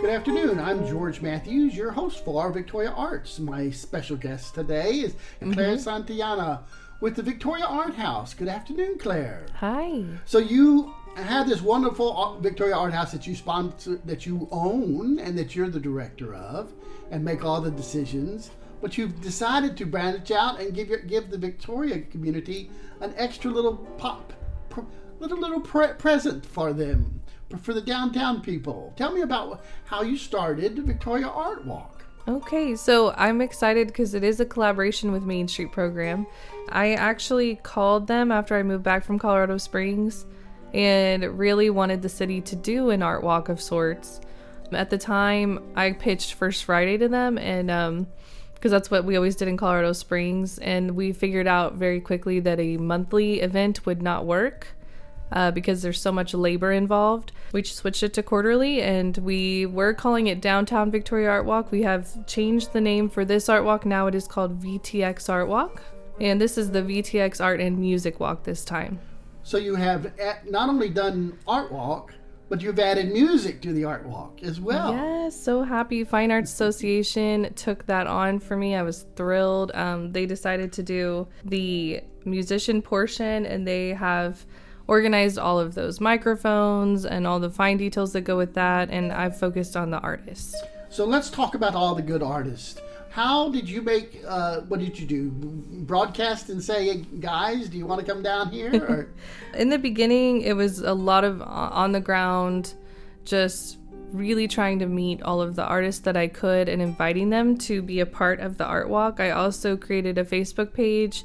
Good afternoon, I'm George Matthews, your host for Victoria Arts. My special guest today is Claire Santayana with the Victoria Art House. Good afternoon, Claire. Hi. So you have this wonderful Victoria Art House that you sponsor, that you own and that you're the director of and make all the decisions, but you've decided to branch out and give the Victoria community an extra little present for them. For the downtown people. Tell me about how you started the Victoria Art Walk. Okay, so I'm excited because it is a collaboration with Main Street Program. I actually called them after I moved back from Colorado Springs and really wanted the city to do an art walk of sorts. At the time, I pitched First Friday to them, and because that's what we always did in Colorado Springs, and we figured out very quickly that a monthly event would not work. Because there's so much labor involved. We just switched it to quarterly, and we were calling it Downtown Victoria Art Walk. We have changed the name for this art walk. Now it is called VTX Art Walk, and this is the VTX Art and Music Walk this time. So you have not only done art walk, but you've added music to the art walk as well. Yes, so happy. Fine Arts Association took that on for me. I was thrilled. They decided to do the musician portion, and they have organized all of those microphones and all the fine details that go with that, and I've focused on the artists. So let's talk about all the good artists. How did you make, what did you do? Broadcast and say, hey, guys, do you want to come down here? Or? In the beginning, it was a lot of on the ground, just really trying to meet all of the artists that I could and inviting them to be a part of the art walk. I also created a Facebook page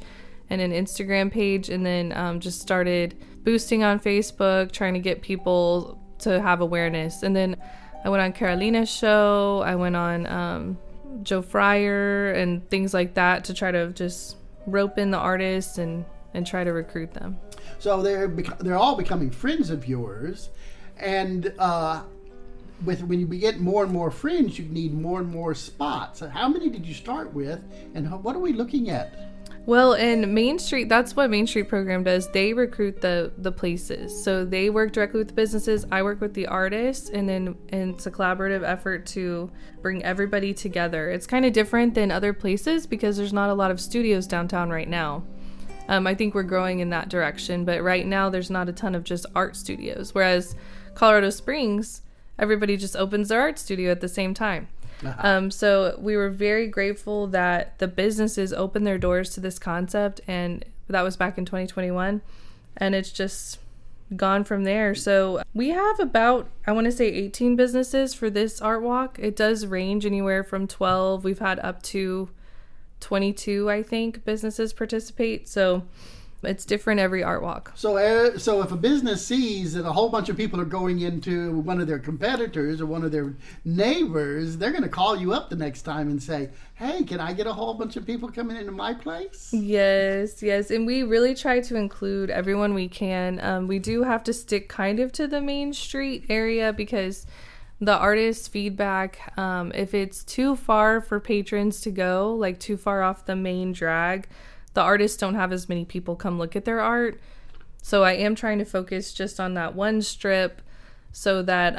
and an Instagram page, and then just started boosting on Facebook, trying to get people to have awareness. And then I went on Carolina's show, I went on Joe Fryer and things like that to try to just rope in the artists and try to recruit them. So they're all becoming friends of yours, and when you get more and more friends, you need more and more spots. So how many did you start with, and what are we looking at? Well, in Main Street, that's what Main Street Program does. They recruit the places. So they work directly with the businesses. I work with the artists, and it's a collaborative effort to bring everybody together. It's kind of different than other places because there's not a lot of studios downtown right now. I think we're growing in that direction, but right now there's not a ton of just art studios. Whereas Colorado Springs, everybody just opens their art studio at the same time. So we were very grateful that the businesses opened their doors to this concept, and that was back in 2021, and it's just gone from there. So we have about, I want to say 18 businesses for this art walk. It does range anywhere from 12. We've had up to 22, I think, businesses participate. So it's different every art walk. So if a business sees that a whole bunch of people are going into one of their competitors or one of their neighbors, they're going to call you up the next time and say, hey, can I get a whole bunch of people coming into my place? Yes. And we really try to include everyone we can. We do have to stick kind of to the Main Street area because the artist feedback, if it's too far for patrons to go, like too far off the main drag, the artists don't have as many people come look at their art. So I am trying to focus just on that one strip so that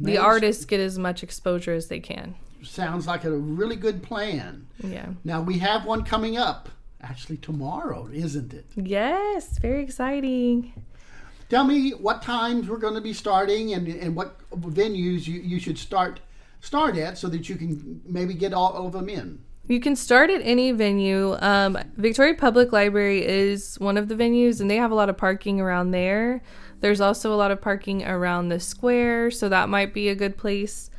the artists get as much exposure as they can. Sounds like a really good plan. Yeah. Now we have one coming up actually tomorrow, isn't it? Yes, very exciting. Tell me what times we're going to be starting and what venues you should start at so that you can maybe get all of them in. You can start at any venue. Victoria Public Library is one of the venues, and they have a lot of parking around there. There's also a lot of parking around the square, so that might be a good place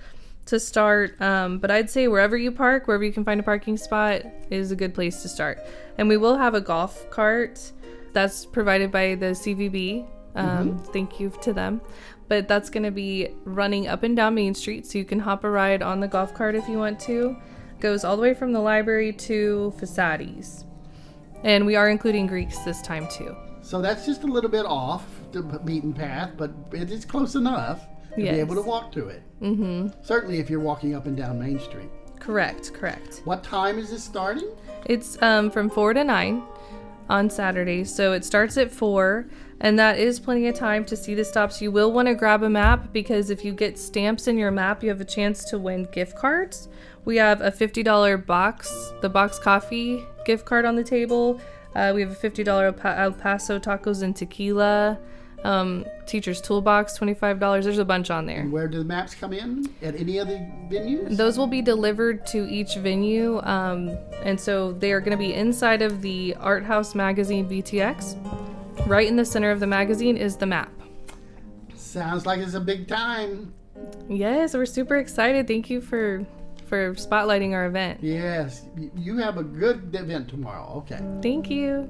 to start. But I'd say wherever you park, wherever you can find a parking spot, is a good place to start. And we will have a golf cart that's provided by the CVB. Thank you to them. But that's going to be running up and down Main Street, so you can hop a ride on the golf cart if you want to. Goes all the way from the library to Facades, and we are including Greeks this time too. So that's just a little bit off the beaten path, but it is close enough to be able to walk to it. Certainly if you're walking up and down Main Street. Correct. What time is this starting? It's from 4 to 9. on Saturday. So it starts at 4, and that is plenty of time to see the stops. You will want to grab a map, because if you get stamps in your map, you have a chance to win gift cards. We have a $50 box, the Box Coffee gift card on the table. We have a $50 El Paso tacos and tequila. Teacher's Toolbox, $25. There's a bunch on there. Where do the maps come in? At any other venues? Those will be delivered to each venue. And so they are going to be inside of the Art House magazine, BTX. Right in the center of the magazine is the map. Sounds like it's a big time. Yes, we're super excited. Thank you for spotlighting our event. Yes, you have a good event tomorrow. Okay. Thank you.